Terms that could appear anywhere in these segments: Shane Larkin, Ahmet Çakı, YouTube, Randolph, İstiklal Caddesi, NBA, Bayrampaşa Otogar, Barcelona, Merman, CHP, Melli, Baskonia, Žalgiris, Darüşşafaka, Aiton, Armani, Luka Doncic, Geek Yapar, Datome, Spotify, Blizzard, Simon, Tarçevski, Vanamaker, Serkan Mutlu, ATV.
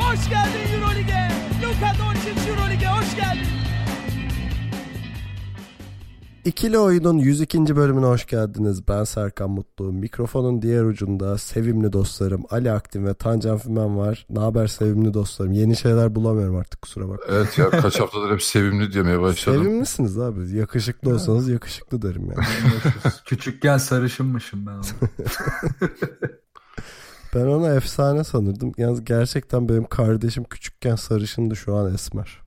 Hoş geldin Euroleague'e. Luka Doncic Euroleague'e hoş geldin. İkili Oyun'un 102. bölümüne hoş geldiniz. Ben Serkan Mutlu. Mikrofonun diğer ucunda sevimli dostlarım Ali Aktin ve Tan Can Fümen var. Ne haber sevimli dostlarım? Yeni şeyler bulamıyorum artık, kusura bakma. Evet ya, kaç haftadır hep sevimli diyemeye başladım. Sevimlisiniz abi. Yakışıklı olsanız yakışıklı derim yani. Küçükken sarışınmışım ben. Ben ona efsane sanırdım. Yalnız gerçekten benim kardeşim küçükken sarışındı, şu an esmer.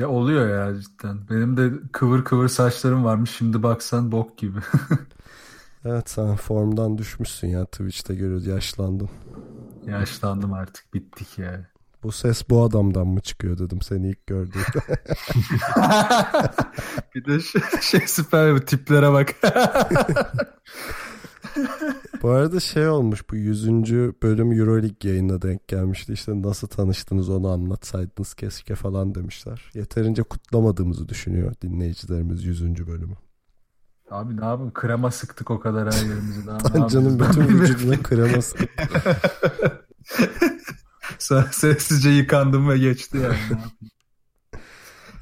Ya oluyor ya cidden. Benim de kıvır kıvır saçlarım varmış. Şimdi baksan bok gibi. Evet, sen formdan düşmüşsün ya. Twitch'te görüyoruz. Yaşlandın. Yaşlandım artık. Bittik ya. Bu ses bu adamdan mı çıkıyor dedim seni ilk gördüğümde. Bir de süper bu tiplere bak. Bu arada olmuş, bu 100. bölüm Euroleague yayınına denk gelmişti. İşte nasıl tanıştınız onu anlatsaydınız keşke falan demişler. Yeterince kutlamadığımızı düşünüyor dinleyicilerimiz 100. bölümü. Abi ne yapayım, krema sıktık o kadar her yerimizi. Lan canım, bütün vücuduna krema sıktık. Sessizce yıkandım ve geçti yani.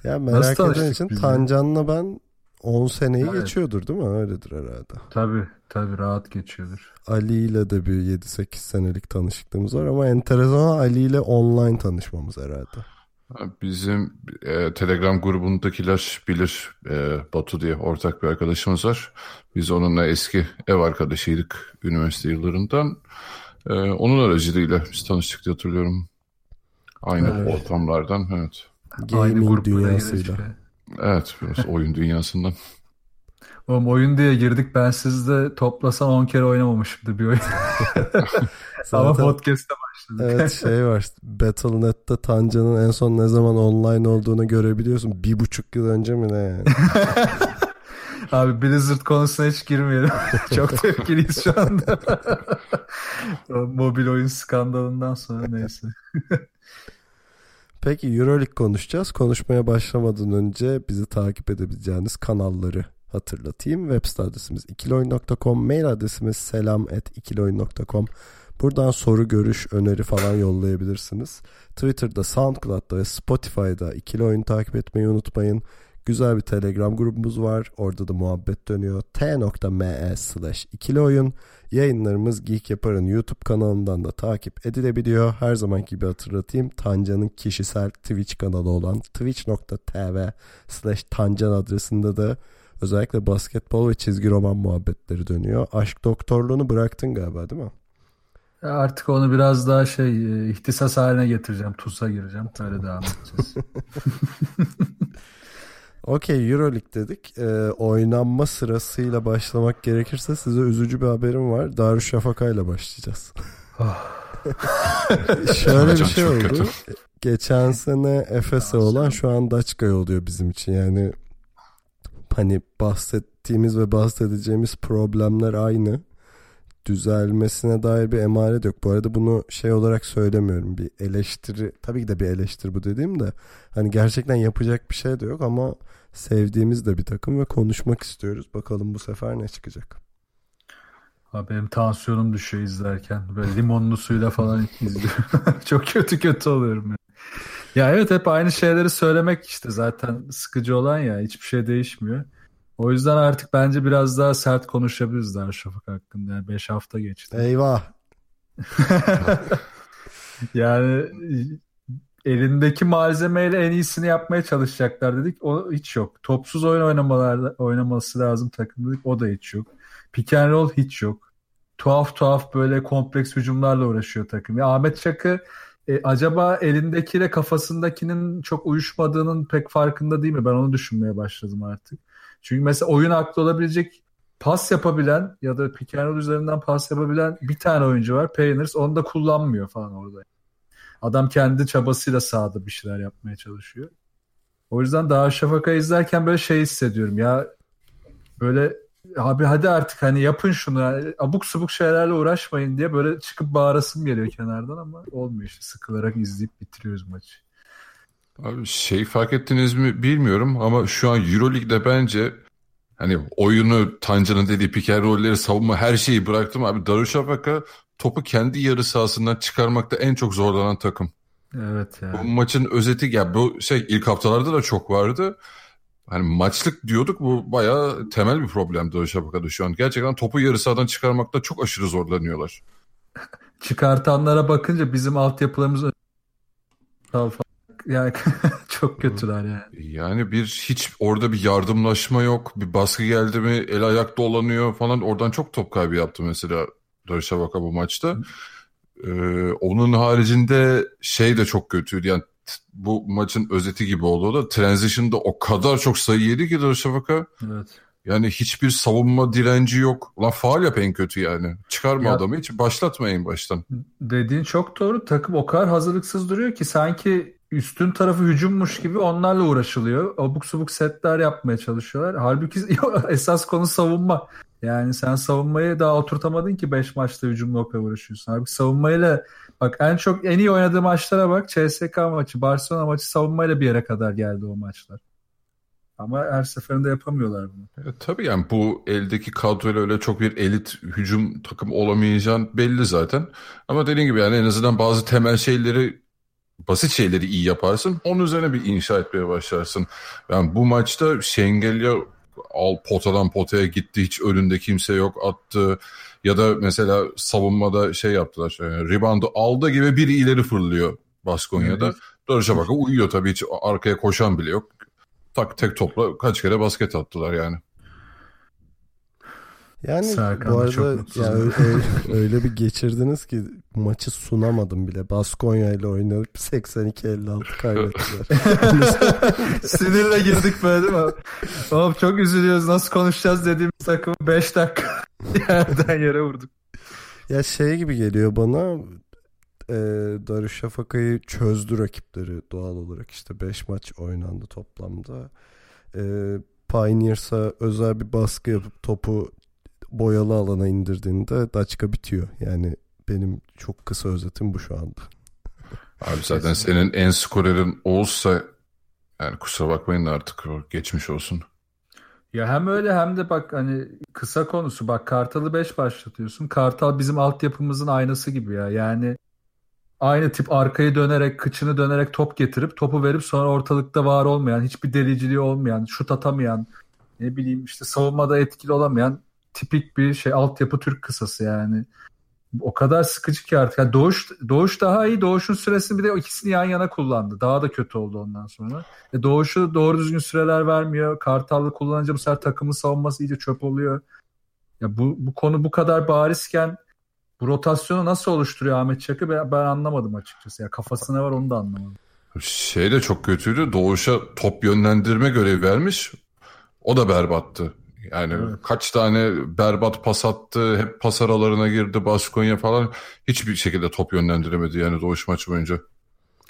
Ya merak eden için Tancan'la ben 10 seneyi geçiyordur değil mi? Öyledir herhalde. Tabii rahat geçiyordur. Ali ile de bir 7-8 senelik tanışıklığımız var ama enteresan Ali ile online tanışmamız herhalde. Bizim Telegram grubundakiler bilir, Batu diye ortak bir arkadaşımız var. Biz onunla eski ev arkadaşıydık üniversite yıllarından. Onun aracılığıyla biz tanıştık diye hatırlıyorum. Aynı ortamlardan evet. Aynı grup dünyasıyla. Evet, biraz oyun dünyasından. Oğlum oyun diye girdik, ben sizde toplasan 10 kere oynamamışımdı bir oyun. Ama podcast'ta başladık. Evet var, Battle.net'te Tancan'ın en son ne zaman online olduğunu görebiliyorsun. 1,5 yıl önce mi ne yani? Abi Blizzard konusuna hiç girmeyelim. Çok tepkiliyiz şu anda. Mobil oyun skandalından sonra neyse. Peki Euroleague konuşacağız. Konuşmaya başlamadan önce bizi takip edebileceğiniz kanalları hatırlatayım. Web site adresimiz ikiloyun.com, mail adresimiz selam@ikiloyun.com. Buradan soru, görüş, öneri falan yollayabilirsiniz. Twitter'da, SoundCloud'da ve Spotify'da ikiloyun takip etmeyi unutmayın. Güzel bir Telegram grubumuz var. Orada da muhabbet dönüyor. t.me/ikiloyun. Yayınlarımız Geek Yapar'ın YouTube kanalından da takip edilebiliyor. Her zamanki gibi hatırlatayım. Tancan'ın kişisel Twitch kanalı olan twitch.tv/tancan adresinde de özellikle basketbol ve çizgi roman muhabbetleri dönüyor. Aşk doktorluğunu bıraktın galiba değil mi? Artık onu biraz daha ihtisas haline getireceğim. TUS'a gireceğim. Öyle devam edeceğiz. Okey, Euroleague dedik. Oynanma sırasıyla başlamak gerekirse size üzücü bir haberim var. Darüşşafaka ile başlayacağız. Şöyle bir şey oldu. Geçen sene Efes'e olan şu an Daçka'ya oluyor bizim için. Yani hani bahsettiğimiz ve bahsedeceğimiz problemler aynı. Düzelmesine dair bir emaret yok. Bu arada bunu olarak söylemiyorum. Bir eleştiri, tabii ki de bir eleştiri bu dediğim de. Hani gerçekten yapacak bir şey de yok ama sevdiğimiz de bir takım ve konuşmak istiyoruz. Bakalım bu sefer ne çıkacak. Abi benim tansiyonum düşüyor izlerken. Böyle limonlu suyla falan izliyorum. Çok kötü oluyorum. Ya evet, hep aynı şeyleri söylemek zaten sıkıcı olan ya. Hiçbir şey değişmiyor. O yüzden artık bence biraz daha sert konuşabiliriz Darüşşafaka hakkında. 5 hafta geçti. Eyvah. Yani elindeki malzemeyle en iyisini yapmaya çalışacaklar dedik. O hiç yok. Topsuz oyun oynaması lazım takım dedik. O da hiç yok. Pick and roll hiç yok. Tuhaf böyle kompleks hücumlarla uğraşıyor takım. Ya Ahmet Çakı acaba elindekiyle kafasındakinin çok uyuşmadığının pek farkında değil mi? Ben onu düşünmeye başladım artık. Çünkü mesela oyun aklı olabilecek, pas yapabilen ya da pick and roll üzerinden pas yapabilen bir tane oyuncu var. Pioneers onu da kullanmıyor falan orada. Adam kendi çabasıyla sahada bir şeyler yapmaya çalışıyor. O yüzden Darüşşafaka'yı izlerken böyle şey hissediyorum ya, böyle abi hadi artık hani yapın şunu, abuk subuk şeylerle uğraşmayın diye böyle çıkıp bağırasım geliyor kenardan ama olmuyor işte, sıkılarak izleyip bitiriyoruz maçı. Abi şey, fark ettiniz mi bilmiyorum ama şu an Euroleague'de bence hani oyunu, Tancan'ın dediği piker rolleri, savunma, her şeyi bıraktım abi. Darüşşafaka topu kendi yarı sahasından çıkarmakta en çok zorlanan takım. Evet yani. Bu maçın özeti ya, bu şey ilk haftalarda da çok vardı. Hani maçlık diyorduk, bu bayağı temel bir problem Darüşşafaka'da şu an. Gerçekten topu yarı sahadan çıkarmakta çok aşırı zorlanıyorlar. Çıkartanlara bakınca bizim altyapılarımız yani çok kötüler yani. Yani bir hiç orada bir yardımlaşma yok. Bir baskı geldi mi el ayak dolanıyor falan. Oradan çok top kaybı yaptı mesela Darüşşafaka bu maçta. Onun haricinde şey de çok kötüydü. Yani bu maçın özeti gibi oldu da, transition'da o kadar çok sayı yedi ki Darüşşafaka. Evet. Yani hiçbir savunma direnci yok. Ulan faul yap en kötü yani. Çıkarma ya, adamı hiç başlatmayın baştan. Dediğin çok doğru. Takım o kadar hazırlıksız duruyor ki sanki üstün tarafı hücummuş gibi onlarla uğraşılıyor. Abuk subuk setler yapmaya çalışıyorlar. Halbuki esas konu savunma. Yani sen savunmayı daha oturtamadın ki 5 maçta hücumla o kadar uğraşıyorsun. Halbuki savunmayla bak en iyi oynadığı maçlara bak. CSKA maçı, Barcelona maçı savunmayla bir yere kadar geldi o maçlar. Ama her seferinde yapamıyorlar bunu. Tabii yani bu eldeki kadroyla öyle çok bir elit hücum takım olamayacağın belli zaten. Ama dediğin gibi yani en azından bazı temel şeyleri, basit şeyleri iyi yaparsın. Onun üzerine bir inşa etmeye başlarsın. Yani bu maçta Şengelya al potadan potaya gitti. Hiç önünde kimse yok, attı. Ya da mesela savunmada şey yaptılar. Yani reboundu aldı gibi biri ileri fırlıyor Baskonya'da. Evet. Darüşşafaka uyuyor tabii. Hiç arkaya koşan bile yok. Tak tek topla kaç kere basket attılar yani. Yani Serkan bu arada yani öyle bir geçirdiniz ki maçı sunamadım bile. Baskonia ile oynayıp 82-56 kaybettiler. Sinirle girdik böyle değil mi? Oğlum çok üzülüyoruz, nasıl konuşacağız dediğimiz takımı 5 dakika yerden yere vurduk. Ya şey gibi geliyor bana, Darüşşafaka'yı çözdü rakipleri doğal olarak. İşte 5 maç oynandı toplamda. Pioneers'a özel bir baskı yapıp topu boyalı alana indirdiğinde Daçka bitiyor. Yani benim çok kısa özetim bu şu anda. Abi zaten senin en skorerin olsa yani kusura bakmayın artık, geçmiş olsun. Ya hem öyle hem de bak hani kısa konusu, bak Kartal'ı 5 başlatıyorsun. Kartal bizim altyapımızın aynası gibi ya. Yani aynı tip arkayı dönerek, kıçını dönerek top getirip topu verip sonra ortalıkta var olmayan, hiçbir deliciliği olmayan, şut atamayan, ne bileyim işte savunmada etkili olamayan tipik bir şey altyapı Türk kısası yani. O kadar sıkıcı ki artık. Yani Doğuş daha iyi. Doğuş'un süresini bir de ikisini yan yana kullandı. Daha da kötü oldu ondan sonra. Doğuş'u doğru düzgün süreler vermiyor. Kartal'ı kullanınca bu sefer takımın savunması iyice çöp oluyor. Ya bu konu bu kadar barizken bu rotasyonu nasıl oluşturuyor Ahmet Çakı, ben anlamadım açıkçası. Ya kafasına var, onu da anlamadım. Şey de çok kötüydü. Doğuş'a top yönlendirme görevi vermiş. O da berbattı. Yani evet. Kaç tane berbat pas attı, hep pas aralarına girdi Baskonia falan, hiçbir şekilde top yönlendiremedi yani Doğuş maç boyunca.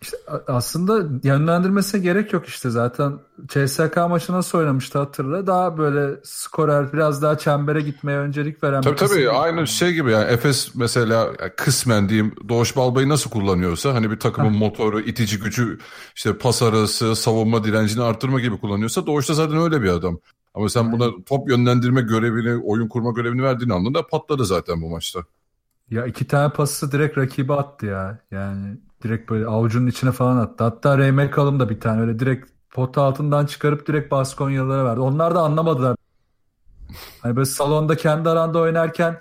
İşte aslında yönlendirmesine gerek yok işte zaten. CSKA maçı nasıl oynamıştı hatırla, daha böyle skorer, biraz daha çembere gitmeye öncelik veren. Tabii aynı yani. Şey gibi yani Efes mesela kısmen diyeyim, Doğuş Balbay'ı nasıl kullanıyorsa hani bir takımın motoru, itici gücü, işte pas arası, savunma direncini arttırma gibi kullanıyorsa Doğuş da zaten öyle bir adam. Ama sen yani buna top yönlendirme görevini, oyun kurma görevini verdiğin anında patladı zaten bu maçta. Ya 2 tane pası direkt rakibe attı ya. Yani direkt böyle avucunun içine falan attı. Hatta Reymer Kalım da bir tane öyle direkt pot altından çıkarıp direkt Baskonyalılara verdi. Onlar da anlamadılar. Hani böyle salonda kendi aranda oynarken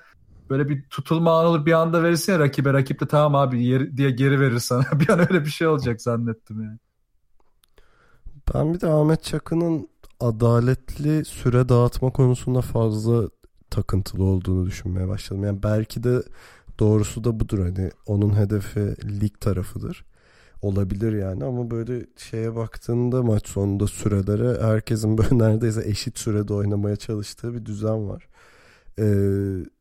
böyle bir tutulma anı olur, bir anda verirsin ya rakibe. Rakip de tamam abi diye geri verir sana. Bir an öyle bir şey olacak zannettim yani. Ben bir de Ahmet Çakı'nın adaletli süre dağıtma konusunda fazla takıntılı olduğunu düşünmeye başladım. Yani belki de doğrusu da budur. Hani onun hedefi lig tarafıdır. Olabilir yani ama böyle şeye baktığında maç sonunda sürelere herkesin böyle neredeyse eşit sürede oynamaya çalıştığı bir düzen var.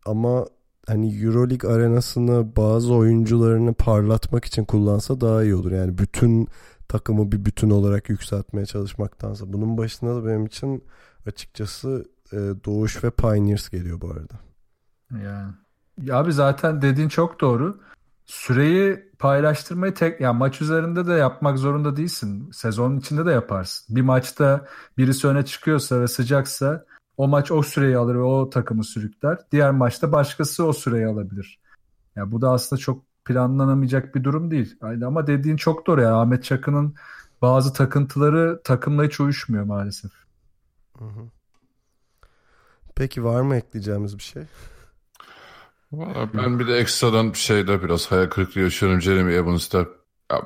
Ama hani Euroleague arenasını bazı oyuncularını parlatmak için kullansa daha iyi olur. Yani bütün takımı bir bütün olarak yükseltmeye çalışmaktansa. Bunun başına da benim için açıkçası Doğuş ve Pioneers geliyor bu arada. Yani. Ya abi zaten dediğin çok doğru. Süreyi paylaştırmayı yani maç üzerinde de yapmak zorunda değilsin. Sezonun içinde de yaparsın. Bir maçta birisi öne çıkıyorsa ve sıcaksa o maç o süreyi alır ve o takımı sürükler. Diğer maçta başkası o süreyi alabilir. Yani bu da aslında çok planlanamayacak bir durum değil. Yani ama dediğin çok doğru ya. Ahmet Çakı'nın bazı takıntıları takımla hiç uyuşmuyor maalesef. Peki var mı ekleyeceğimiz bir şey? Vallahi ben bir de ekstradan şeyde biraz hayal kırıklığı yaşıyorum. Jeremy Evans'da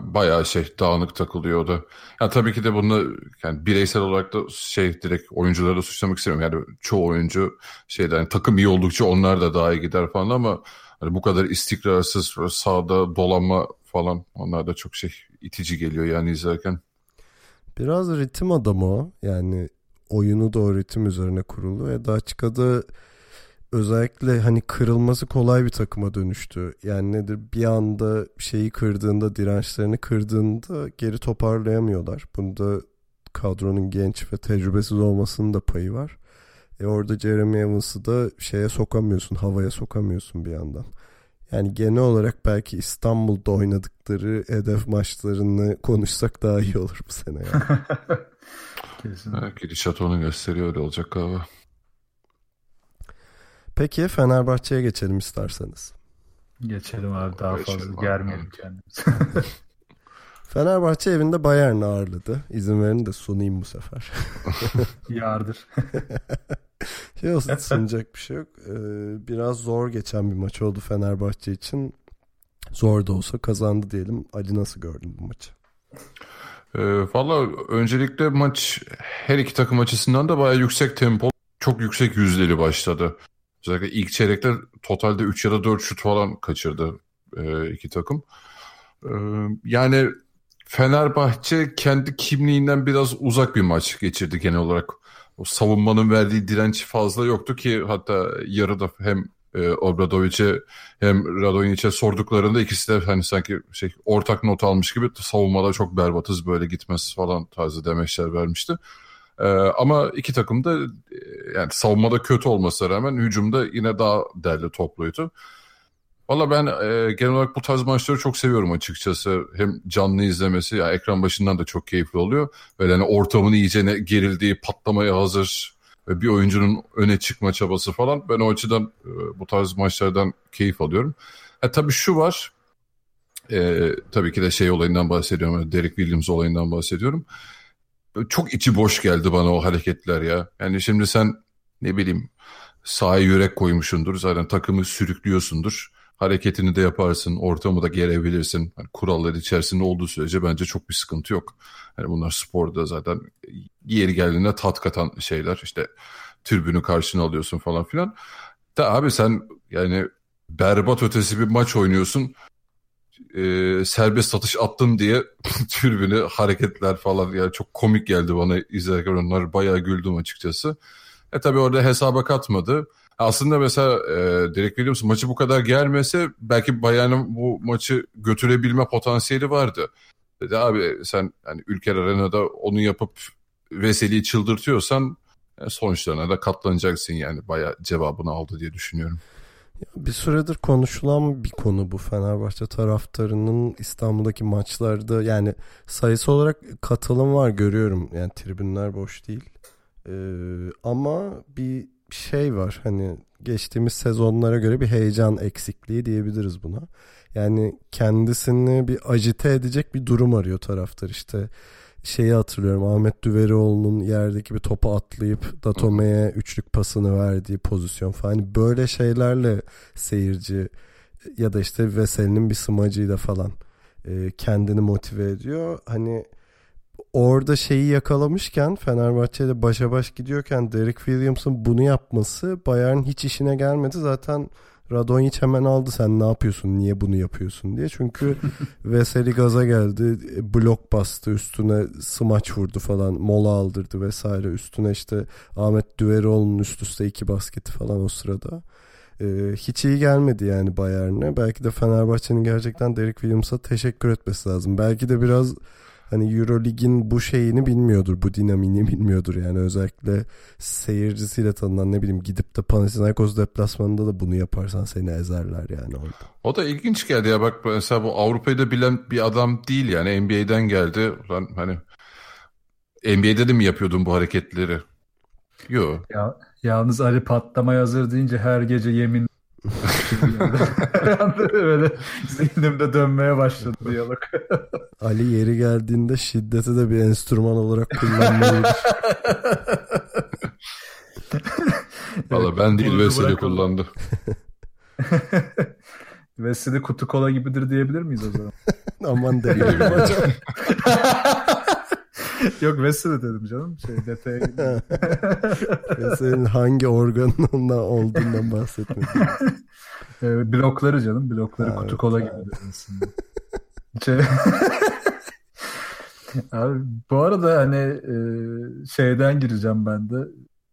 bayağı dağınık takılıyor o da. Yani tabii ki de bunu yani bireysel olarak da direkt oyuncuları da suçlamak istemiyorum. Yani çoğu oyuncu yani takım iyi oldukça onlar da daha iyi gider falan ama hani bu kadar istikrarsız sahada dolanma falan onlar da çok itici geliyor yani izlerken. Biraz ritim adamı o. Yani oyunu da o ritim üzerine kurulu ve daha çıkadı. Özellikle hani kırılması kolay bir takıma dönüştü. Yani nedir, bir anda kırdığında, dirençlerini kırdığında geri toparlayamıyorlar. Bunda kadronun genç ve tecrübesiz olmasının da payı var. Orada Jeremy Evans'ı da sokamıyorsun, havaya sokamıyorsun bir yandan. Yani genel olarak belki İstanbul'da oynadıkları hedef maçlarını konuşsak daha iyi olur bu sene yani. Kesinlikle. Gidişat onu gösteriyor, öyle olacak galiba. Peki Fenerbahçe'ye geçelim isterseniz. Geçelim abi, daha fazla germeyelim kendimizi. Fenerbahçe evinde Bayern'i ağırladı. İzin verin de sunayım bu sefer. Yardır. Olsun, sunacak bir şey yok. Biraz zor geçen bir maç oldu Fenerbahçe için. Zor da olsa kazandı diyelim. Ali nasıl gördün bu maçı? Valla öncelikle maç her iki takım açısından da bayağı yüksek tempo. Çok yüksek yüzdeli başladı. Özellikle ilk çeyrekte totalde 3 ya da 4 şut falan kaçırdı iki takım. Yani Fenerbahçe kendi kimliğinden biraz uzak bir maç geçirdi genel olarak. O savunmanın verdiği direnç fazla yoktu ki hatta yarıda hem Obradovic'e hem Radonjic'e sorduklarında ikisi de hani sanki ortak not almış gibi savunmada çok berbatız böyle gitmez falan tarzı demeçler vermişti. Ama iki takım da yani savunmada kötü olmasına rağmen hücumda yine daha derli topluydu. Valla ben genel olarak bu tarz maçları çok seviyorum açıkçası. Hem canlı izlemesi yani ekran başından da çok keyifli oluyor. Böyle hani ortamın iyice gerildiği, patlamaya hazır ve bir oyuncunun öne çıkma çabası falan. Ben o açıdan bu tarz maçlardan keyif alıyorum. Tabii şu var. Tabii ki de olayından bahsediyorum. Derek Williams olayından bahsediyorum. Çok içi boş geldi bana o hareketler ya. Yani şimdi sen sahaya yürek koymuşundur. Zaten takımı sürüklüyorsundur. Hareketini de yaparsın. Ortamı da gerebilirsin. Yani kurallar içerisinde olduğu sürece bence çok bir sıkıntı yok. Yani bunlar sporda zaten yeri geldiğinde tat katan şeyler. Tribünü karşına alıyorsun falan filan. Da abi sen yani berbat ötesi bir maç oynuyorsun. Serbest atış attım diye tribüne hareketler falan yani çok komik geldi bana izlerken onlar bayağı güldüm açıkçası. Tabii orada hesaba katmadı. Aslında mesela Derek Williams maçı bu kadar gelmese belki Bayern'in bu maçı götürebilme potansiyeli vardı. Dedi abi sen Ülker Arena'da onu yapıp Vesely'i çıldırtıyorsan sonuçlarına da katlanacaksın yani bayağı cevabını aldı diye düşünüyorum. Bir süredir konuşulan bir konu bu Fenerbahçe taraftarının İstanbul'daki maçlarda yani sayısı olarak katılım var görüyorum yani tribünler boş değil ama bir var hani geçtiğimiz sezonlara göre bir heyecan eksikliği diyebiliriz buna yani kendisini bir ajite edecek bir durum arıyor taraftar hatırlıyorum Ahmet Düverioğlu'nun yerdeki bir topa atlayıp Datome'ye üçlük pasını verdiği pozisyon falan böyle şeylerle seyirci ya da Vesely'nin bir smacıyla falan kendini motive ediyor. Hani orada yakalamışken Fenerbahçe'de başa baş gidiyorken Derek Williams'ın bunu yapması Bayern'in hiç işine gelmedi zaten. Radonjic hemen aldı sen ne yapıyorsun niye bunu yapıyorsun diye çünkü Vesely gaza geldi blok bastı üstüne smaç vurdu falan mola aldırdı vesaire üstüne Ahmet Düverioğlu'nun üst üste 2 basketi falan o sırada hiç iyi gelmedi yani Bayern'e belki de Fenerbahçe'nin gerçekten Derek Williams'a teşekkür etmesi lazım belki de biraz hani Euroleague'in bu şeyini bilmiyordur, bu dinamini bilmiyordur yani, özellikle seyircisiyle tanınan, ne bileyim, gidip de Panathinaikos deplasmanında da bunu yaparsan seni ezerler yani orada. O da ilginç geldi ya, bak mesela bu Avrupa'yı da bilen bir adam değil yani, NBA'den geldi. Lan hani NBA'de de mi yapıyordun bu hareketleri? Yok. Ya, yalnız Ali patlamaya hazır deyince her gece yemin böyle zihnimde dönmeye başladı diyalog. Ali yeri geldiğinde şiddeti de bir enstrüman olarak kullanmıyor. Valla ben değil, Vesely kullandı. Vesely kutu kola gibidir diyebilir miyiz o zaman? Aman delirim hocam. Yok, Vesely dedim canım. Detaya gidelim. Vesely'nin hangi organından olduğundan bahsetmedim. Blokları canım. Blokları abi, kutu kola abi gibi dedim. Abi, bu arada hani şeyden gireceğim ben de.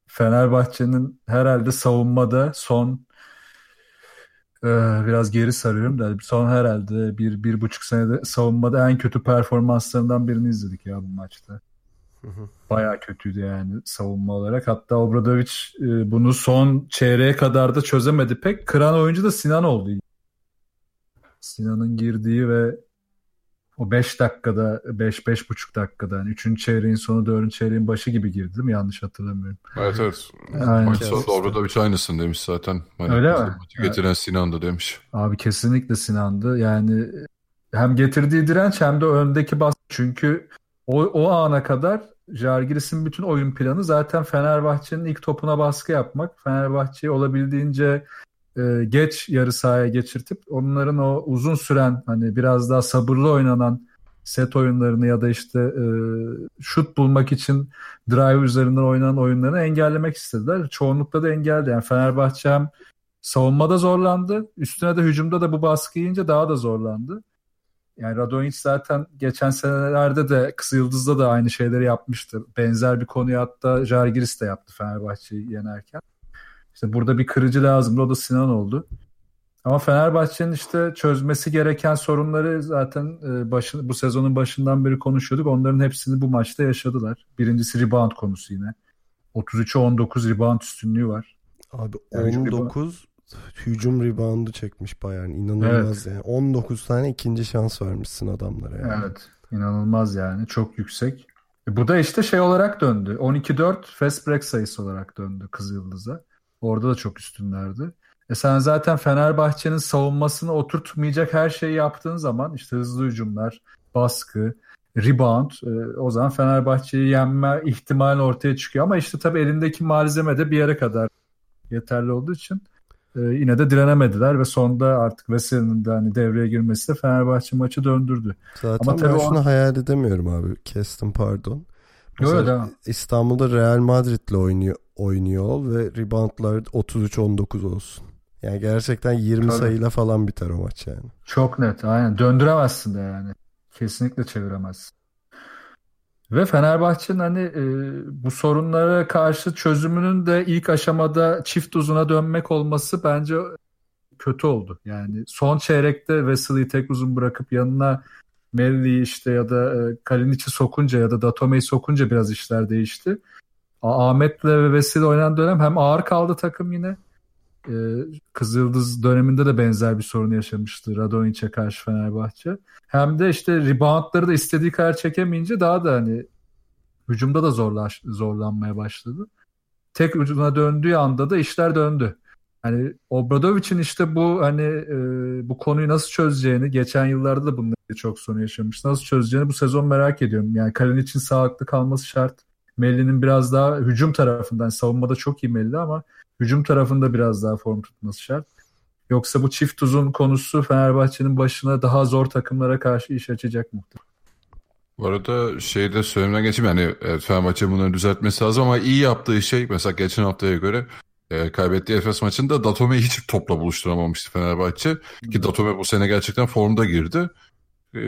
Fenerbahçe'nin herhalde savunmada son biraz geri sarıyorum da, son herhalde bir buçuk senede savunmada en kötü performanslarından birini izledik ya bu maçta. Bayağı kötüydü yani savunma olarak. Hatta Obradovic bunu son çeyreğe kadar da çözemedi pek. Kıran oyuncu da Sinan oldu. Sinan'ın girdiği ve o 5 dakikada, 5-5,5 dakikada, yani 3. çeyreğin sonu 4. çeyreğin başı gibi girdi değil mi? Yanlış hatırlamıyorum. Evet. Maç sonunda Obradovic aynısını demiş zaten. Hani öyle mi? Getiren evet. Sinan'dı demiş. Abi kesinlikle Sinan'dı. Yani hem getirdiği direnç hem de öndeki baskı. Çünkü o ana kadar Žalgiris'in bütün oyun planı zaten Fenerbahçe'nin ilk topuna baskı yapmak. Fenerbahçe'yi olabildiğince geç yarı sahaya geçirtip onların o uzun süren, hani biraz daha sabırlı oynanan set oyunlarını ya da işte şut bulmak için drive üzerinden oynanan oyunlarını engellemek istediler. Çoğunlukla da engelledi. Yani Fenerbahçe hem savunmada zorlandı, üstüne de hücumda da bu baskı yiyince daha da zorlandı. Yani Radonjic zaten geçen senelerde de Kızılyıldız'da da aynı şeyleri yapmıştı. Benzer bir konuyu hatta Žalgiris de yaptı Fenerbahçe'yi yenerken. İşte burada bir kırıcı lazımdı. O da Sinan oldu. Ama Fenerbahçe'nin işte çözmesi gereken sorunları zaten bu sezonun başından beri konuşuyorduk. Onların hepsini bu maçta yaşadılar. Birincisi rebound konusu yine. 33'e 19 rebound üstünlüğü var. Abi 19 hücum reboundu çekmiş Bayern. İnanılmaz evet. Yani. 19 tane ikinci şans vermişsin adamlara yani. Evet. İnanılmaz yani. Çok yüksek. Bu da işte şey olarak döndü. 12-4 fast break sayısı olarak döndü Kızılyıldız'a. Orada da çok üstünlerdi. Sen zaten Fenerbahçe'nin savunmasını oturtmayacak her şeyi yaptığın zaman, işte hızlı hücumlar, baskı, rebound, o zaman Fenerbahçe'yi yenme ihtimali ortaya çıkıyor. Ama işte tabii elindeki malzeme de bir yere kadar yeterli olduğu için yine de direnemediler ve sonda artık Vesely'nin de hani devreye girmesi de Fenerbahçe maçı döndürdü. Zaten ama tabii ben şunu hayal edemiyorum abi. Kestim, pardon. Mesela İstanbul'da Real Madrid'le oynuyor ve reboundlar 33-19 olsun. Yani gerçekten 20 tabii sayıyla falan biter o maç yani. Çok net. Aynen. Döndüremezsin de yani. Kesinlikle çeviremezsin. Ve Fenerbahçe'nin hani bu sorunlara karşı çözümünün de ilk aşamada çift uzuna dönmek olması bence kötü oldu. Yani son çeyrekte Vesely'yi tek uzun bırakıp yanına Melli'yi işte ya da Kalinic'i sokunca ya da Datome'yi sokunca biraz işler değişti. Ahmet'le ve Vesely oynanan dönem hem ağır kaldı takım yine. Kızıldız döneminde de benzer bir sorun yaşamıştı Radonjic'e karşı Fenerbahçe. Hem de işte reboundları da istediği kadar çekemeyince daha da hani hücumda da zorlanmaya başladı. Tek ucuna döndüğü anda da işler döndü. Hani Obradovic'in işte bu hani bu konuyu nasıl çözeceğini, geçen yıllarda da bununla çok sorun yaşamış. Nasıl çözeceğini bu sezon merak ediyorum. Yani Kalinic'in sağlıklı kalması şart. Melli'nin biraz daha hücum tarafından, savunmada çok iyi Melli ama hücum tarafında biraz daha form tutması şart. Yoksa bu çift uzun konusu Fenerbahçe'nin başına daha zor takımlara karşı iş açacak muhtemelen. Bu arada şeyde söylemeden geçeyim. Yani Fenerbahçe bunları düzeltmesi lazım ama iyi yaptığı şey mesela geçen haftaya göre kaybettiği Efes maçında Datome'yi hiç topla buluşturamamıştı Fenerbahçe. Ki Datome bu sene gerçekten formda girdi.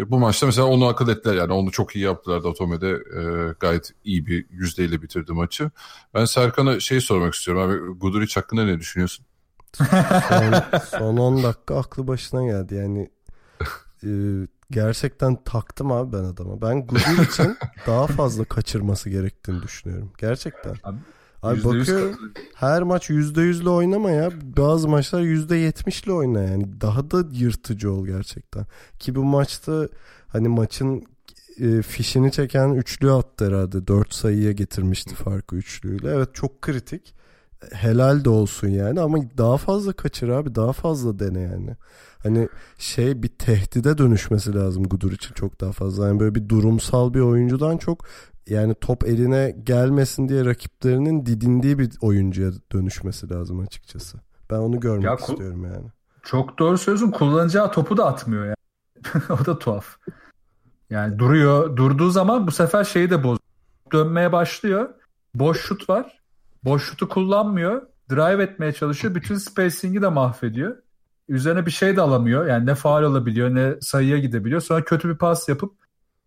Bu maçta mesela onu akıl ettiler yani, onu çok iyi yaptılar. Datome'de gayet iyi bir yüzdeyle bitirdi maçı. Ben Serkan'a şey sormak istiyorum abi, Gudurić hakkında ne düşünüyorsun? Son 10 dakika aklı başına geldi yani. Gerçekten taktım abi ben adama. Ben Gudurić için daha fazla kaçırması gerektiğini düşünüyorum. Gerçekten. Abi bakıyorum her maç %100'le oynama ya. Bazı maçlar %70'le oyna yani. Daha da yırtıcı ol gerçekten. Ki bu maçta hani maçın fişini çeken üçlü attı herhalde. 4 sayıya getirmişti farkı üçlüyle. Evet çok kritik. Helal de olsun yani ama daha fazla kaçır abi, daha fazla dene yani. Hani bir tehdide dönüşmesi lazım Gudurić'in çok daha fazla. Yani böyle bir durumsal bir oyuncudan çok yani top eline gelmesin diye rakiplerinin didindiği bir oyuncuya dönüşmesi lazım açıkçası. Ben onu görmek istiyorum yani. Çok doğru söylüyorsun. Kullanacağı topu da atmıyor yani. O da tuhaf. Yani duruyor. Durduğu zaman bu sefer şeyi de bozuyor. Dönmeye başlıyor. Boş şut var. Boş şutu kullanmıyor. Drive etmeye çalışıyor. Bütün spacing'i de mahvediyor. Üzerine bir şey de alamıyor. Yani ne faul alabiliyor ne sayıya gidebiliyor. Sonra kötü bir pas yapıp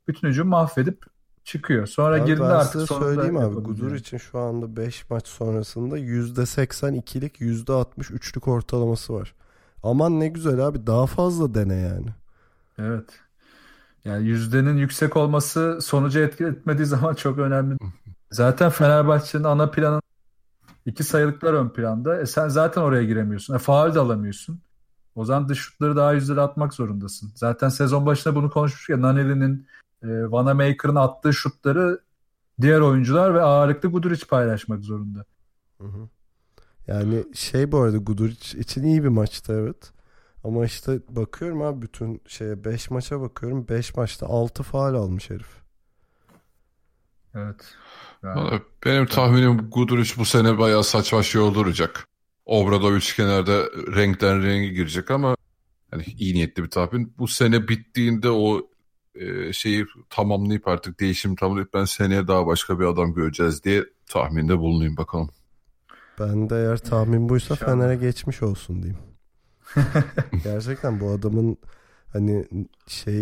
bütün hücumu mahvedip çıkıyor. Sonra girdi artık. Ben size söyleyeyim abi. Gudurić'in şu anda 5 maç sonrasında %82'lik %63'lük ortalaması var. Aman ne güzel abi. Daha fazla dene yani. Evet. Yani yüzdenin yüksek olması sonuca etki etmediği zaman çok önemli. Zaten Fenerbahçe'nin ana planı 2 sayılıklar ön planda. Sen zaten oraya giremiyorsun. Faul de alamıyorsun. O zaman dış şutları daha yüzdeli atmak zorundasın. Zaten sezon başında bunu konuşmuştuk ya. Naneli'nin, Vanamaker'ın attığı şutları diğer oyuncular ve ağırlıklı Gudurić paylaşmak zorunda. Hı hı. Yani bu arada Gudurić için iyi bir maçtı evet. Ama işte bakıyorum abi bütün 5 maça bakıyorum. 5 maçta 6 faul almış herif. Evet. Yani. Benim tahminim Gudurić bu sene bayağı saçma olacak. Obradovic kenarda renkten rengi girecek ama yani iyi niyetli bir tahmin. Bu sene bittiğinde o şeyi tamamlayıp artık değişimi tamamlayıp ben seneye daha başka bir adam göreceğiz diye tahminde bulunayım bakalım. Ben de eğer tahmin buysa Fener'e geçmiş olsun diyeyim. Gerçekten bu adamın hani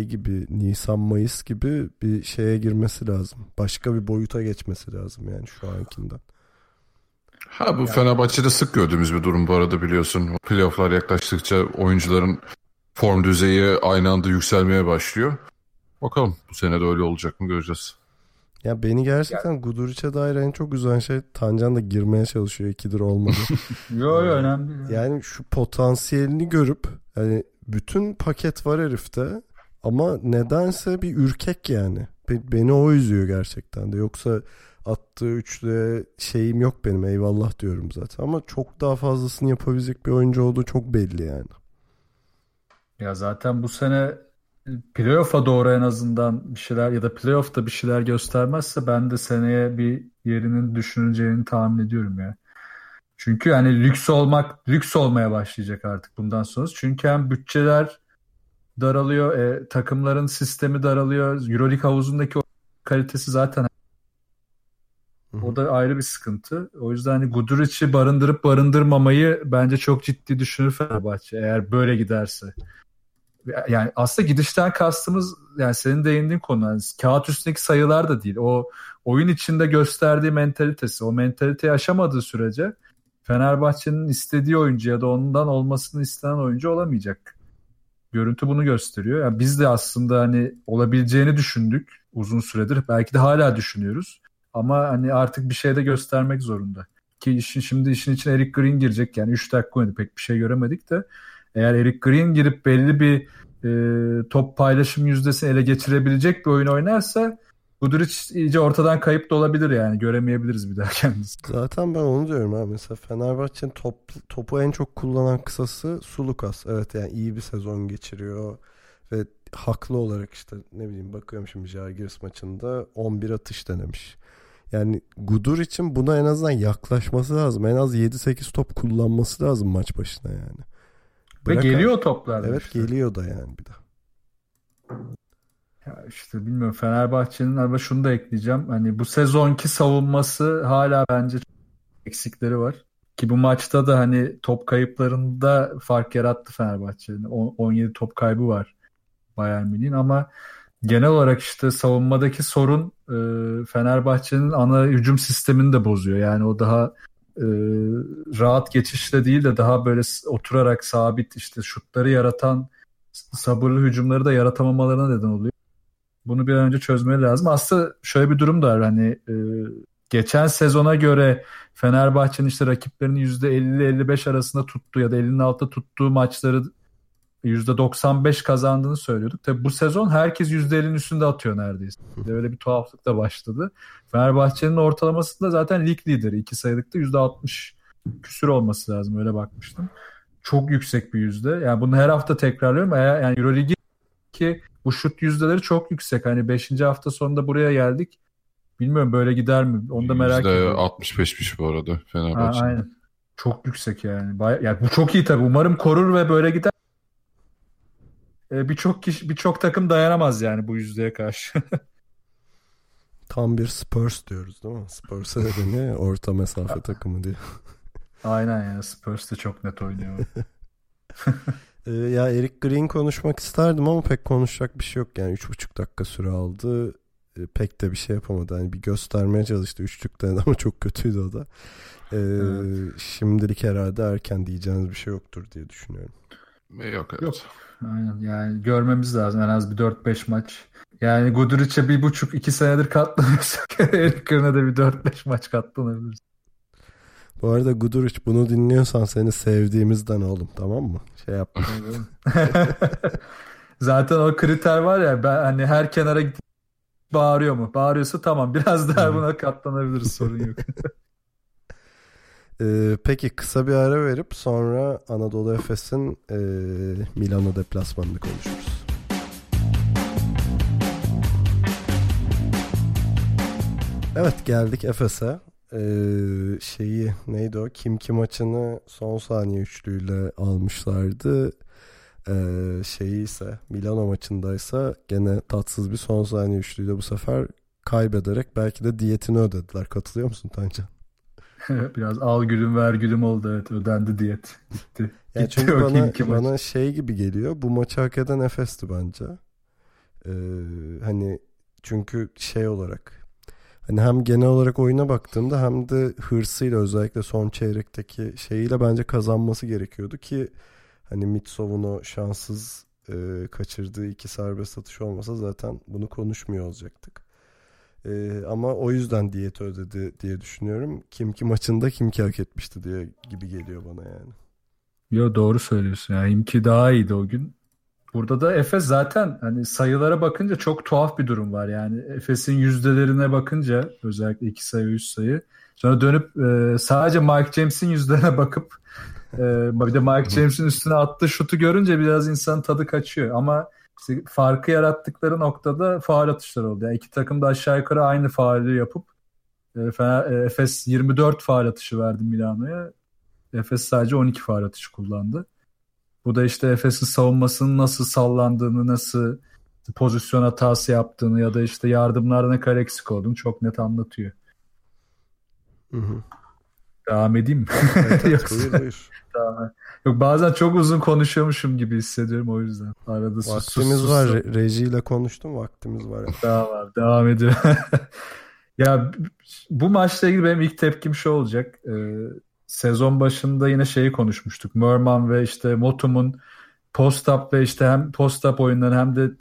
gibi Nisan-Mayıs gibi bir şeye girmesi lazım. Başka bir boyuta geçmesi lazım yani şu ankinden. Ha bu yani. Fenerbahçe'de sık gördüğümüz bir durum bu arada biliyorsun. Playoff'lar yaklaştıkça oyuncuların form düzeyi aynı anda yükselmeye başlıyor. Bakalım bu sene de öyle olacak mı göreceğiz. Ya beni gerçekten Gudurić'e dair en çok üzen Tan Can da girmeye çalışıyor. 2'dir olmadı. Yok önemli değil. Yani şu potansiyelini görüp hani bütün paket var herifte ama nedense bir ürkek yani. Beni o üzüyor gerçekten de. Yoksa attığı üçlüye şeyim yok benim, eyvallah diyorum zaten. Ama çok daha fazlasını yapabilecek bir oyuncu olduğu çok belli yani. Ya zaten bu sene playoff'a doğru en azından bir şeyler ya da playoff'ta bir şeyler göstermezse ben de seneye bir yerinin düşünüleceğini tahmin ediyorum ya. Çünkü yani lüks olmaya başlayacak artık bundan sonra. Çünkü hem bütçeler daralıyor, takımların sistemi daralıyor. Euroleague havuzundaki kalitesi zaten o da ayrı bir sıkıntı. O yüzden hani Gudurić'i barındırıp barındırmamayı bence çok ciddi düşünür Fenerbahçe eğer böyle giderse. Yani aslında gidişten kastımız yani senin değindiğin konu. Yani kağıt üstündeki sayılar da değil. O oyun içinde gösterdiği mentalitesi, o mentaliteyi aşamadığı sürece Fenerbahçe'nin istediği oyuncu ya da ondan olmasını istenen oyuncu olamayacak. Görüntü bunu gösteriyor. Yani biz de aslında hani olabileceğini düşündük uzun süredir. Belki de hala düşünüyoruz. Ama hani artık bir şey de göstermek zorunda. Ki işin içine Erik Green girecek. Yani 3 dakika oynadı. Pek bir şey göremedik de. Eğer Erik Green girip belli bir top paylaşım yüzdesini ele geçirebilecek bir oyun oynarsa Gudurić iyice ortadan kayıp da olabilir yani. Göremeyebiliriz bir daha kendisini. Zaten ben onu diyorum abi. Mesela Fenerbahçe'nin topu en çok kullanan kısası Sulukas. Evet yani iyi bir sezon geçiriyor. Ve haklı olarak bakıyorum şimdi Žalgiris maçında 11 atış denemiş. Yani Gudurić'in buna en azından yaklaşması lazım. En az 7-8 top kullanması lazım maç başına yani. Bırak ve geliyor toplar. Evet geliyor da yani bir de. Ya bilmiyorum Fenerbahçe'nin ama şunu da ekleyeceğim. Hani bu sezonki savunması hala bence eksikleri var. Ki bu maçta da hani top kayıplarında fark yarattı Fenerbahçe'nin. 17 top kaybı var Bayern Münih'in ama genel olarak savunmadaki sorun Fenerbahçe'nin ana hücum sistemini de bozuyor. Yani o daha rahat geçişle değil de daha böyle oturarak sabit şutları yaratan sabırlı hücumları da yaratamamalarına neden oluyor. Bunu bir an önce çözmeleri lazım. Aslında şöyle bir durum da var. Hani geçen sezona göre Fenerbahçe'nin işte rakiplerini %50-55 arasında tuttuğu ya da 50'nin altında tuttuğu maçları %95 kazandığını söylüyorduk. Tabii bu sezon herkes %50'nin üstünde atıyor neredeyse. Böyle bir tuhaflık da başladı. Fenerbahçe'nin ortalaması da zaten lig lideri. 2 sayılıkta %60 küsür olması lazım. Öyle bakmıştım. Çok yüksek bir yüzde. Yani bunu her hafta tekrarlıyorum. Yani Euroleague'in ki bu şut yüzdeleri çok yüksek. Hani 5. hafta sonunda buraya geldik. Bilmiyorum böyle gider mi? Onu da merak ediyorum. %65'miş bu arada Fenerbahçe. Ha, aynen. Çok yüksek yani. Yani bu çok iyi tabii. Umarım korur ve böyle gider. Birçok kişi, birçok takım dayanamaz yani bu yüzdeye karşı. Tam bir Spurs diyoruz değil mi? Spurs'a nedeni orta mesafe takımı diye. Aynen ya, Spurs de çok net oynuyor. Ya Erik Green konuşmak isterdim ama pek konuşacak bir şey yok. Yani 3,5 dakika süre aldı. Pek de bir şey yapamadı. Yani bir göstermeye çalıştı üçlükten ama çok kötüydü o da. Evet. Şimdilik herhalde erken diyeceğiniz bir şey yoktur diye düşünüyorum. Yok evet. Yok. Aynen. Yani görmemiz lazım en az bir 4-5 maç. Yani Gudurić'e 1,5-2 senedir katlanırsak Erik Green'e de bir 4-5 maç katlanabiliriz. Bu arada Gudurić, bunu dinliyorsan seni sevdiğimizden oğlum, tamam mı? Şey yapma. Zaten o kriter var ya, ben hani her kenara gidip bağırıyor mu? Bağırıyorsa tamam, biraz daha buna katlanabiliriz, sorun yok. Peki kısa bir ara verip sonra Anadolu Efes'in Milano deplasmanını konuşuruz. Evet, geldik Efes'e. Neydi o? Kim maçını son saniye üçlüyle almışlardı. Milano maçındaysa gene tatsız bir son saniye üçlüyle bu sefer kaybederek belki de diyetini ödediler. Katılıyor musun Tancan? Biraz al gülüm ver gülüm oldu, evet, ödendi diyet. Gitti. Yani gitti çünkü bana şey gibi geliyor, bu maçı hak eden Efes'ti bence. Hani çünkü şey olarak, hani hem genel olarak oyuna baktığımda hem de hırsıyla, özellikle son çeyrekteki şeyiyle bence kazanması gerekiyordu ki hani Mitsov'un o şanssız kaçırdığı 2 serbest atış olmasa zaten bunu konuşmuyor olacaktık. Ama o yüzden diyeti ödedi diye düşünüyorum. Kim maçında Kim hak etmişti diye gibi geliyor bana yani. Yo, doğru söylüyorsun. Yani Kim daha iyiydi o gün. Burada da Efes zaten hani sayılara bakınca çok tuhaf bir durum var. Yani Efes'in yüzdelerine bakınca özellikle 2 sayı 3 sayı. Sonra dönüp sadece Mike James'in yüzdelerine bakıp bir de Mike James'in üstüne attığı şutu görünce biraz insanın tadı kaçıyor. Ama işte farkı yarattıkları noktada faul atışları oldu. Yani iki takım da aşağı yukarı aynı faulü yapıp Efes 24 faul atışı verdi Milano'ya. Efes sadece 12 faul atışı kullandı. Bu da işte Efes'in savunmasının nasıl sallandığını, nasıl pozisyon hatası yaptığını ya da işte yardımlarda ne kadar eksik olduğunu çok net anlatıyor. Hı-hı. Devam edeyim mi? Evet, yoksa... Buyur. Tamam. Yok, bazen çok uzun konuşuyormuşum gibi hissediyorum, o yüzden. Arada vaktimiz var. Rejiyle konuştum, vaktimiz var. Tamam, devam ediyorum. Ya bu maçla ilgili benim ilk tepkim şu olacak. Sezon başında yine şeyi konuşmuştuk. Merman ve işte Motum'un post-up ve işte hem post-up oyunları hem de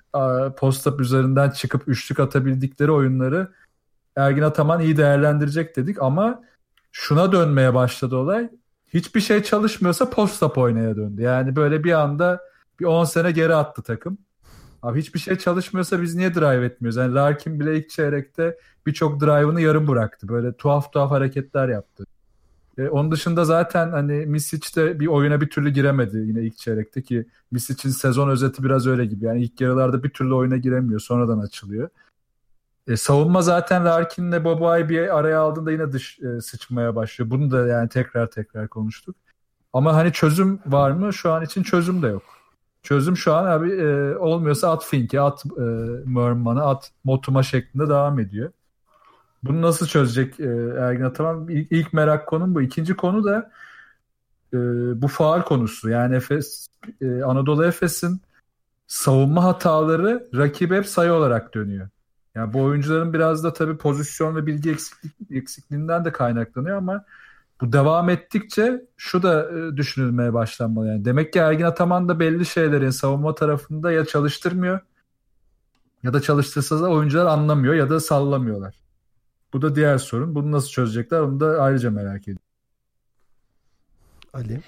post-up üzerinden çıkıp üçlük atabildikleri oyunları Ergin Ataman iyi değerlendirecek dedik ama şuna dönmeye başladı olay. Hiçbir şey çalışmıyorsa post-up oynaya döndü. Yani böyle bir anda bir 10 sene geri attı takım. Abi hiçbir şey çalışmıyorsa biz niye drive etmiyoruz? Yani Larkin bile ilk çeyrekte birçok drive'ını yarım bıraktı. Böyle tuhaf hareketler yaptı. Onun dışında zaten hani Misic de bir oyuna bir türlü giremedi yine ilk çeyrekte ki Misic'in sezon özeti biraz öyle gibi. Yani ilk yarılarda bir türlü oyuna giremiyor, sonradan açılıyor. Savunma zaten Larkin'le Boboa'yı bir araya aldığında yine sıçmaya başlıyor. Bunu da yani tekrar konuştuk. Ama hani çözüm var mı? Şu an için çözüm de yok. Çözüm şu an abi olmuyorsa at Fink'e, at Merman'a, at Motum'a şeklinde devam ediyor. Bunu nasıl çözecek Ergin Ataman? İlk merak konum bu. İkinci konu da bu faul konusu. Yani Efes, Anadolu Efes'in savunma hataları rakibe hep sayı olarak dönüyor. Yani bu oyuncuların biraz da tabii pozisyon ve bilgi eksikliğinden de kaynaklanıyor ama bu devam ettikçe şu da düşünülmeye başlanmalı. Yani demek ki Ergin Ataman da belli şeyleri savunma tarafında ya çalıştırmıyor ya da çalıştırsa da oyuncular anlamıyor ya da sallamıyorlar. Bu da diğer sorun. Bunu nasıl çözecekler onu da ayrıca merak ediyorum. Ali?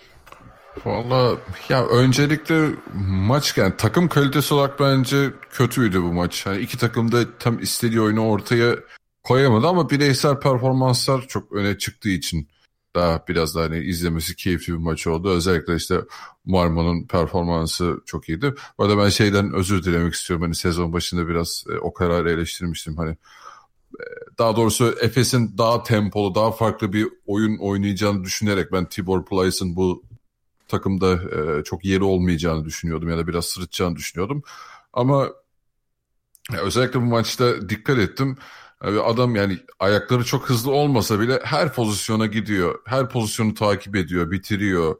Valla ya öncelikle maç, yani takım kalitesi olarak bence kötüydü bu maç. Yani iki takım da tam istediği oyunu ortaya koyamadı ama bireysel performanslar çok öne çıktığı için daha biraz daha hani izlemesi keyifli bir maç oldu. Özellikle işte Marman'ın performansı çok iyiydi. Bu arada ben şeyden özür dilemek istiyorum. Hani sezon başında biraz o kararı eleştirmiştim. Hani daha doğrusu Efes'in daha tempolu, daha farklı bir oyun oynayacağını düşünerek ben Tibor Plyce'ın bu takımda çok yeri olmayacağını düşünüyordum ya da biraz sırıtacağını düşünüyordum. Ama özellikle bu maçta dikkat ettim. Adam yani ayakları çok hızlı olmasa bile her pozisyona gidiyor. Her pozisyonu takip ediyor, bitiriyor.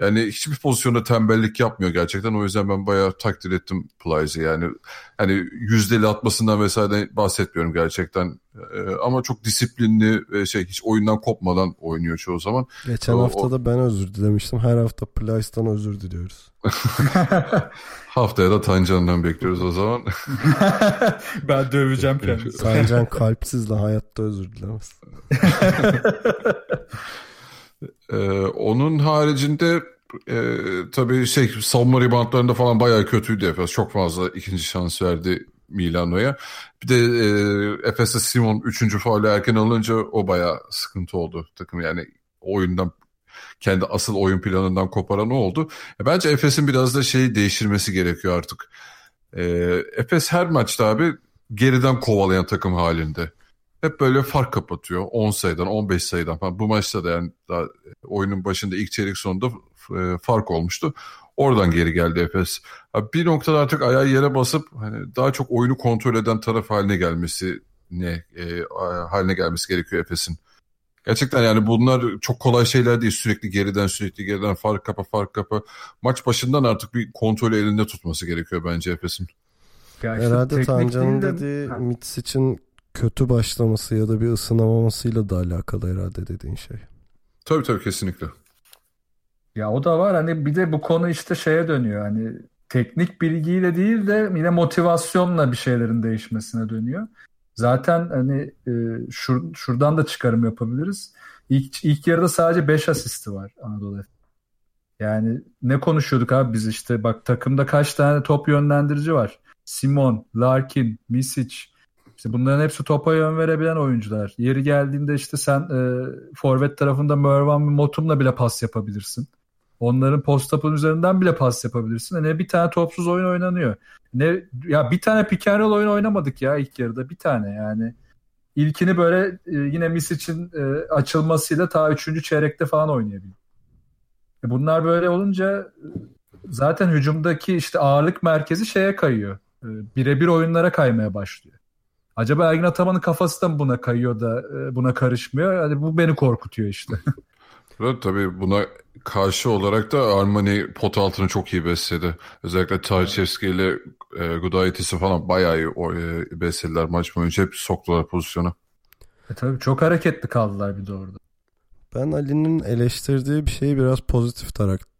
Yani hiçbir pozisyonda tembellik yapmıyor gerçekten. O yüzden ben bayağı takdir ettim Plyce'ı. Yani hani yüzdeli atmasından vesaire bahsetmiyorum gerçekten. Ama çok disiplinli ve hiç oyundan kopmadan oynuyor çoğu zaman. Geçen hafta da ben özür dilemiştim. Her hafta Plyce'dan özür diliyoruz. Haftaya da Tan Can'dan bekliyoruz o zaman. Ben döveceğim kendisi. Tan Can kalpsizle hayatta özür dilemez. Onun haricinde tabii savunma reboundlarında falan bayağı kötüydü Efes. Çok fazla ikinci şans verdi Milano'ya. Bir de Efes'e Simon 3. faulü erken alınca o bayağı sıkıntı oldu takım. Yani oyundan, kendi asıl oyun planından koparan o oldu. Bence Efes'in biraz da değiştirmesi gerekiyor artık. Efes her maçta abi geriden kovalayan takım halinde. Hep böyle fark kapatıyor. 10 sayıdan, 15 sayıdan falan. Bu maçta da yani daha oyunun başında ilk çeyrek sonunda fark olmuştu. Oradan geri geldi Efes. Bir noktada artık ayağı yere basıp hani daha çok oyunu kontrol eden taraf haline gelmesi gerekiyor Efes'in. Gerçekten yani bunlar çok kolay şeyler değil. Sürekli geriden fark kapa. Maç başından artık bir kontrolü elinde tutması gerekiyor bence Efes'in. Herhalde Tancan'ın dediği Mits için kötü başlaması ya da bir ısınamamasıyla da alakalı herhalde dediğin şey. Tabii kesinlikle. Ya o da var, hani bir de bu konu dönüyor. Hani teknik bilgiyle değil de yine motivasyonla bir şeylerin değişmesine dönüyor. Zaten hani şuradan da çıkarım yapabiliriz. İlk yarıda sadece 5 asisti var Anadolu'da. Yani ne konuşuyorduk abi biz bak takımda kaç tane top yönlendirici var. Simon, Larkin, Misic. Bunların hepsi topa yön verebilen oyuncular. Yeri geldiğinde sen forvet tarafında Merman ve Motum'la bile pas yapabilirsin. Onların post-up'ın üzerinden bile pas yapabilirsin. Ne bir tane topsuz oyun oynanıyor. Ne ya bir tane pick and roll oyun oynamadık ya ilk yarıda, bir tane yani. İlkini böyle yine Misic'in açılmasıyla ta 3. çeyrekte falan oynayabildi. Bunlar böyle olunca zaten hücumdaki ağırlık merkezi kayıyor. Birebir oyunlara kaymaya başlıyor. Acaba Ergin Ataman'ın kafası da buna kayıyor da buna karışmıyor? Hani bu beni korkutuyor Evet, tabii buna karşı olarak da Armani pot altını çok iyi besledi. Özellikle Tarçevski ile Gudurić'i falan bayağı iyi beslediler maç boyunca. Hep soktular pozisyona. Tabii çok hareketli kaldılar bir de orada. Ben Ali'nin eleştirdiği bir şeyi biraz pozitif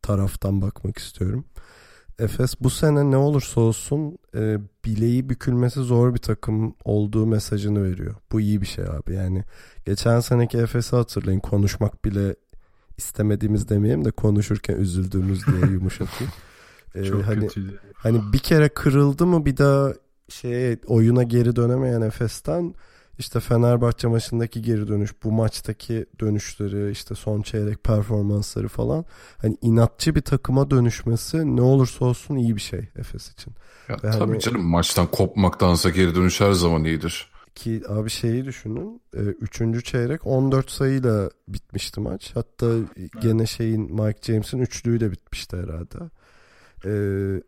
taraftan bakmak istiyorum. Efes bu sene ne olursa olsun bileği bükülmesi zor bir takım olduğu mesajını veriyor. Bu iyi bir şey abi. Yani geçen seneki Efes'i hatırlayın. Konuşmak bile istemediğimiz demeyeyim de konuşurken üzüldüğümüz diye yumuşatayım. Kötüydü. Hani bir kere kırıldı mı bir daha oyuna geri dönemeyen Efes'ten Fenerbahçe maçındaki geri dönüş, bu maçtaki dönüşleri, son çeyrek performansları falan, hani inatçı bir takıma dönüşmesi ne olursa olsun iyi bir şey Efes için. Ya tabii canım, maçtan kopmaktansa geri dönüş her zaman iyidir. Ki abi düşünün, 3. çeyrek 14 sayıyla bitmişti maç. Hatta gene Mike James'in üçlüğüyle bitmişti herhalde.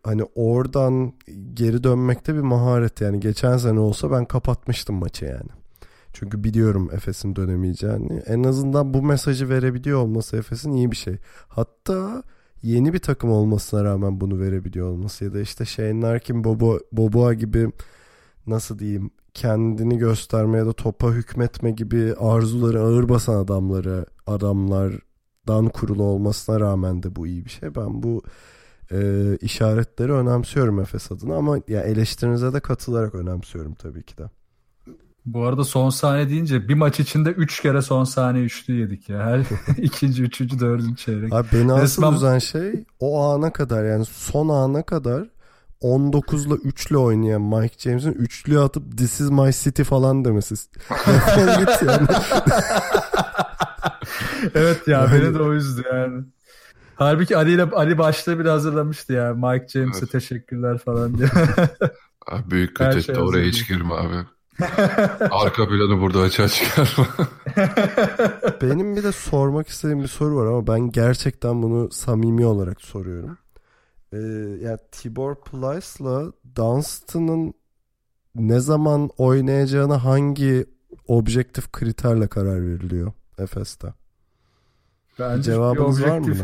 Hani oradan geri dönmekte bir maharet, yani geçen sene olsa ben kapatmıştım maçı yani. Çünkü biliyorum Efes'in dönemeyeceğini. En azından bu mesajı verebiliyor olması Efes'in iyi bir şey. Hatta yeni bir takım olmasına rağmen bunu verebiliyor olması ya da Shane Larkin, Boboa gibi, nasıl diyeyim, kendini göstermeye de topa hükmetme gibi arzuları ağır basan adamlardan kurulu olmasına rağmen de bu iyi bir şey. Ben bu işaretleri önemsiyorum Efes adına, ama ya eleştirinize de katılarak önemsiyorum tabii ki de. Bu arada son saniye deyince bir maç içinde 3 kere son saniye üçlü yedik ya. Her ikinci, üçüncü, dördüncü çeyrek. Abi beni asıl üzen şey o ana kadar, yani son ana kadar 19'la 3'lü oynayan Mike James'in üçlü atıp "This is my city" falan demesi. Evet, yani. Evet ya, beni de o yüzdü yani. Halbuki Ali başta bile hazırlamıştı ya. Mike James'e evet, teşekkürler falan diye. Abi büyük kötü şey, oraya hiç girme abi. Arka planı burada açığa çıkarma. Benim bir de sormak istediğim bir soru var, ama ben gerçekten bunu samimi olarak soruyorum. Yani Tibor Plyce'la Dunstan'ın ne zaman oynayacağına hangi objektif kriterle karar veriliyor Efes'te? Cevabınız var mı?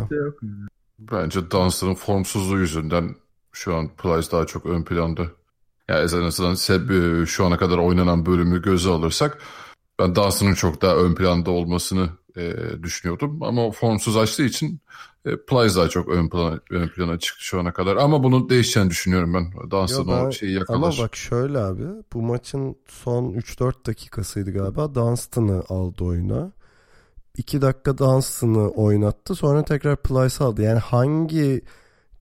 Bence Dunstan'ın formsuzluğu yüzünden şu an Plyce daha çok ön planda. Yani en azından şu ana kadar oynanan bölümü göze alırsak ben Dunstan'ın çok daha ön planda olmasını düşünüyordum. Ama formsuz açtığı için Plyce daha çok ön plana çıktı şu ana kadar. Ama bunun değişeceğini düşünüyorum ben. Dunstan o şeyi yakalar. Ama bak şöyle abi, bu maçın son 3-4 dakikasıydı galiba. Dunstan'ı aldı oyuna. 2 dakika Dunstan'ı oynattı. Sonra tekrar Plyce aldı. Yani hangi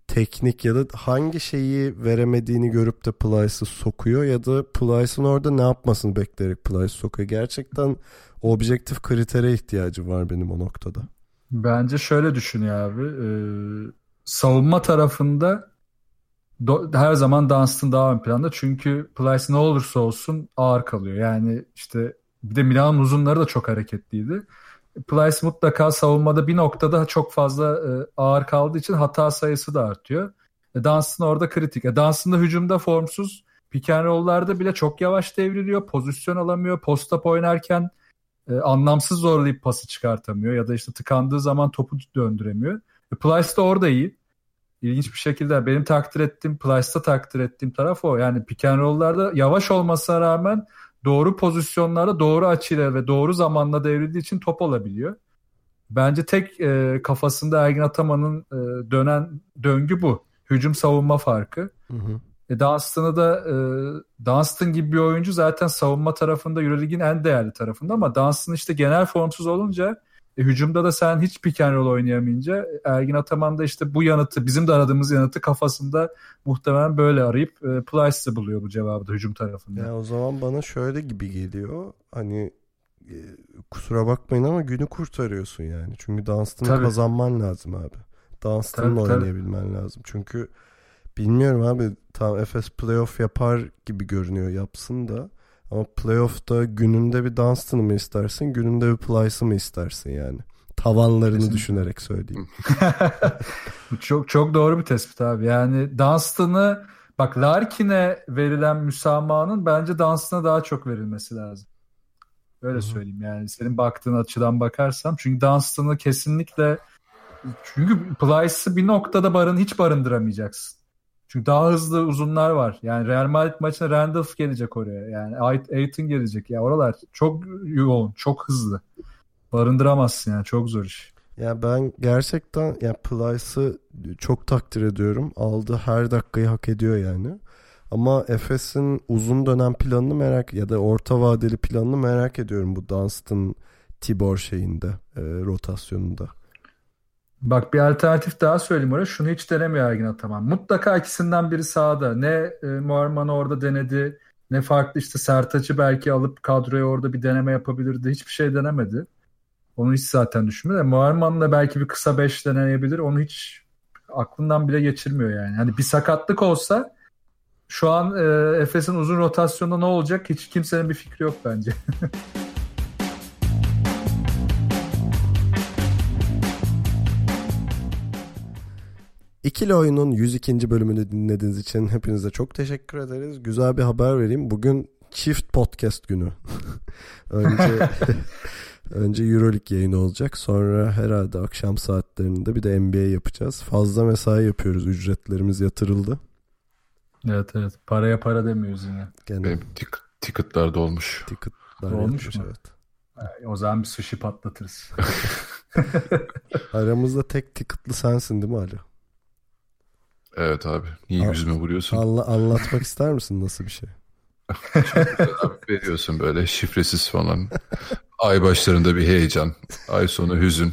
teknik ya da hangi şeyi veremediğini görüp de Plyce'ı sokuyor, ya da Plyce'ın orada ne yapmasını bekleyerek Plyce'ı sokuyor. Gerçekten objektif kritere ihtiyacım var benim o noktada. Bence şöyle düşünüyor abi. Savunma tarafında her zaman Dunstan daha ön planda. Çünkü Plyce ne olursa olsun ağır kalıyor. Yani işte bir de Milano'nun uzunları da çok hareketliydi. Plyce mutlaka savunmada bir noktada çok fazla ağır kaldığı için hata sayısı da artıyor. Dunstan orada kritik. Dunstan da hücumda formsuz. Pick and roll'larda bile çok yavaş devriliyor. Pozisyon alamıyor. Post-up oynarken anlamsız zorlayıp pası çıkartamıyor. Ya da işte tıkandığı zaman topu döndüremiyor. Plyce de orada iyi. İlginç bir şekilde benim takdir ettiğim, Plyce'da takdir ettiğim taraf o. Yani pick and roll'larda yavaş olmasına rağmen doğru pozisyonlarda doğru açıyla ve doğru zamanla devrildiği için top alabiliyor. Bence tek kafasında Ergin Ataman'ın dönen döngü bu. Hücum savunma farkı. Hı hı. Dunstan'ı da Dunstan gibi bir oyuncu zaten savunma tarafında Euroleague'in en değerli tarafında, ama Dunstan işte genel formsuz olunca hücumda da sen hiç pick and roll oynayamayınca Ergin Ataman da işte bu yanıtı, bizim de aradığımız yanıtı kafasında muhtemelen böyle arayıp Plyce'ı buluyor bu cevabı da hücum tarafında. Ya o zaman bana şöyle gibi geliyor, hani kusura bakmayın ama günü kurtarıyorsun yani. Çünkü Dunstan'ı kazanman lazım abi. Dunstan'la oynayabilmen lazım. Çünkü bilmiyorum abi, tam Efes playoff yapar gibi görünüyor, yapsın da. Ama playoff'ta gününde bir Dunstan'ı mı istersin, gününde bir Plyce'ı mı istersin yani? Tavanlarını kesinlikle düşünerek söyleyeyim. Çok çok doğru bir tespit abi. Yani Dunstan'ı, bak Larkin'e verilen müsamahanın bence Dunstan'a daha çok verilmesi lazım. Öyle söyleyeyim yani, senin baktığın açıdan bakarsam. Çünkü Dunstan'ı kesinlikle, çünkü Plyce'ı bir noktada hiç barındıramayacaksın. Çünkü daha hızlı uzunlar var. Yani Real Madrid maçına Randolph gelecek oraya. Yani Aiton gelecek. Ya oralar çok yoğun, çok hızlı. Barındıramazsın yani. Çok zor iş. Ya ben gerçekten ya Plyce'ı çok takdir ediyorum. Aldığı her dakikayı hak ediyor yani. Ama Efes'in uzun dönem planını ya da orta vadeli planını merak ediyorum bu Dunstan Tibor şeyinde, rotasyonunda. Bak bir alternatif daha söyleyeyim oraya. Şunu hiç denemiyor Ergin Ataman. Mutlaka ikisinden biri sahada. Ne Merman'ı orada denedi, ne farklı işte Sertaç'ı belki alıp kadroya orada bir deneme yapabilirdi. Hiçbir şey denemedi. Onu hiç zaten düşünmüyor. Merman'la belki bir kısa 5 deneyebilir. Onu hiç aklından bile geçirmiyor yani. Hani bir sakatlık olsa şu an Efes'in uzun rotasyonunda ne olacak hiç kimsenin bir fikri yok bence. İkili Oyun'un 102. bölümünü dinlediğiniz için hepinize çok teşekkür ederiz. Güzel bir haber vereyim. Bugün çift podcast günü. önce Euroleague yayını olacak. Sonra herhalde akşam saatlerinde bir de NBA yapacağız. Fazla mesai yapıyoruz. Ücretlerimiz yatırıldı. Evet. Paraya para demiyoruz yine. Benim Ticket'lar dolmuş. Ticket'lar dolmuş mu? Evet. O zaman bir sushi patlatırız. Aramızda tek ticket'lı sensin değil mi Ali? Evet abi. Niye yüzüme vuruyorsun? Anlatmak ister misin nasıl bir şey? Veriyorsun böyle şifresiz falan. Ay başlarında bir heyecan. Ay sonu hüzün.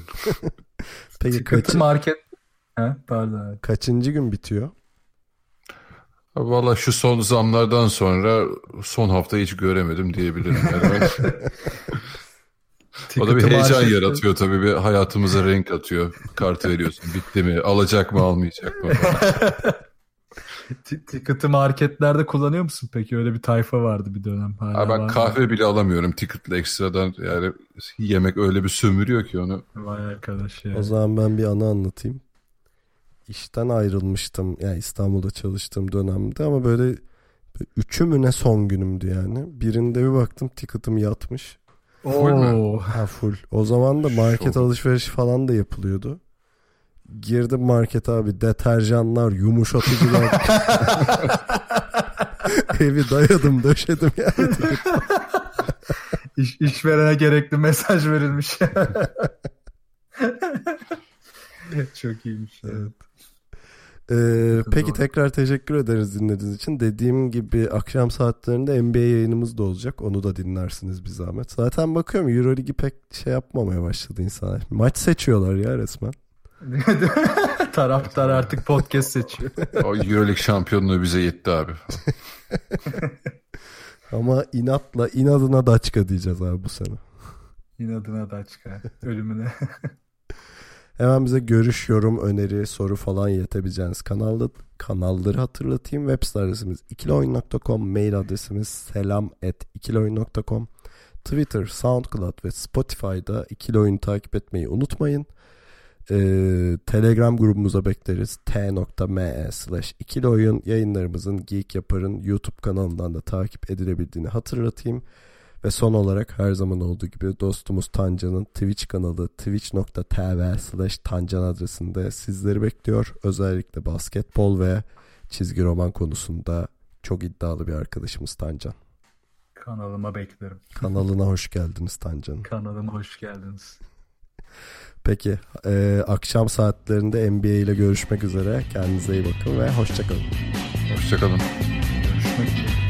Peki kaçıncı gün bitiyor? Valla şu son zamlardan sonra son hafta hiç göremedim diyebilirim. O da bir heyecan yaratıyor tabii. Bir hayatımıza renk atıyor. Kart veriyorsun. Bitti mi? Alacak mı almayacak mı? Ticket'ı marketlerde kullanıyor musun peki? Öyle bir tayfa vardı bir dönem. Hala ben kahve bile alamıyorum ticket'la ekstradan. Yani yemek öyle bir sömürüyor ki onu. Vay arkadaş ya. O zaman ben bir anı anlatayım. İşten ayrılmıştım. Yani İstanbul'da çalıştığım dönemde ama böyle 3'ümüne son günümdü yani. Birinde bir baktım ticket'ım yatmış. Full. Ha full. O zaman da market alışverişi falan da yapılıyordu. Girdim markete abi, deterjanlar, yumuşatıcılar. Evi dayadım, döşedim yani. İşverene gerekli mesaj verilmiş. Çok iyiymiş. Evet. Peki tekrar teşekkür ederiz dinlediğiniz için. Dediğim gibi akşam saatlerinde NBA yayınımız da olacak. Onu da dinlersiniz bir zahmet. Zaten bakıyorum Euroleague'i pek şey yapmamaya başladı insanlar. Maç seçiyorlar ya resmen. Taraftar artık podcast seçiyor. O Euroleague şampiyonluğu bize yetti abi. Ama inadına Daçka diyeceğiz abi bu sene. İnadına Daçka. Ölümüne. Hemen bize görüş, yorum, öneri, soru falan iletebileceğiniz kanalları hatırlatayım. Web site adresimiz ikiloyun.com, mail adresimiz selam@ikiloyun.com, Twitter, SoundCloud ve Spotify'da ikiloyunu takip etmeyi unutmayın. Telegram grubumuza bekleriz. t.me/ikiloyun. Yayınlarımızın Geek Yapar'ın YouTube kanalından da takip edilebildiğini hatırlatayım. Ve son olarak her zaman olduğu gibi dostumuz Tancan'ın Twitch kanalı twitch.tv/tancan adresinde sizleri bekliyor. Özellikle basketbol ve çizgi roman konusunda çok iddialı bir arkadaşımız Tancan. Kanalıma beklerim. Kanalına hoş geldiniz Tancan. Kanalıma hoş geldiniz. Peki akşam saatlerinde NBA ile görüşmek üzere. Kendinize iyi bakın ve hoşçakalın. Hoşçakalın. Görüşmek üzere.